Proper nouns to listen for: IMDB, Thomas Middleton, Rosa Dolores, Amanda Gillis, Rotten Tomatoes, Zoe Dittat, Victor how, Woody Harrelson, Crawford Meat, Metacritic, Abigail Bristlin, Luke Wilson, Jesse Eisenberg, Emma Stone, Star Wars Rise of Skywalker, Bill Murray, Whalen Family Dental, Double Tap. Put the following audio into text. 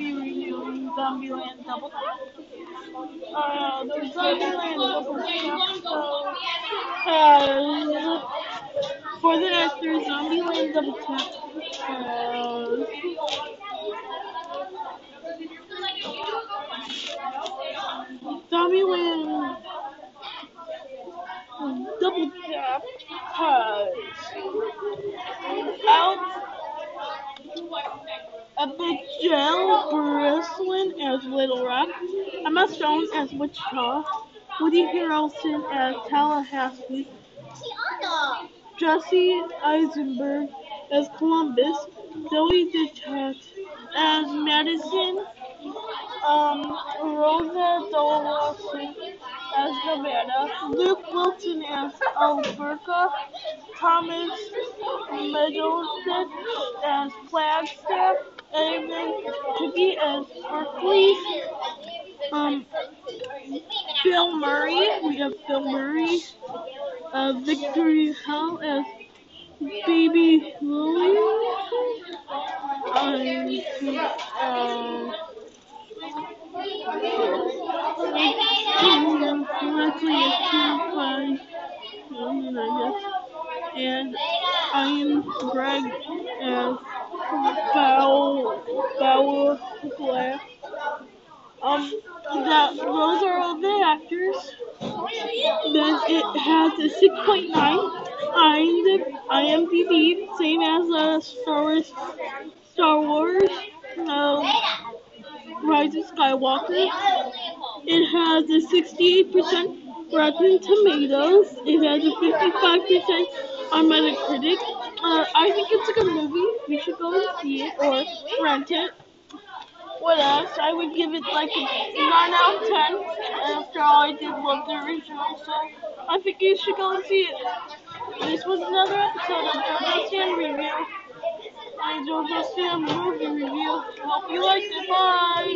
be reviewing Zombieland Double Tap. The Zombieland Double Tap show has, for the actor, Zombieland Double Tap Abigail Bristlin as Little Rock, Emma Stone as Wichita, Woody Harrelson as Tallahassee, Jesse Eisenberg as Columbus, Zoe Dittat as Madison, Rosa Dolores as Nevada, Luke Wilson as Alberta, Thomas Middleton as Flagstaff, Abigail Bristlin as Berkeley, Bill Murray, we have Bill Murray, Victor how as Baby Lily, and Ian Greg as Foul Black. Those are all the actors. Then it has a 6.9 on the IMDB, same as Star Wars Rise of Skywalker. It has a 68% Rotten Tomatoes. It has a 55% on Metacritic. I think it's a good movie. We should go and see it or rent it. What else? I would give it like a 9 out of 10. After all, I did love the original, so I think you should go and see it. This was another episode of Jojo's Fan Review. My Jojo's Fan Movie Review. Hope you liked it. Bye!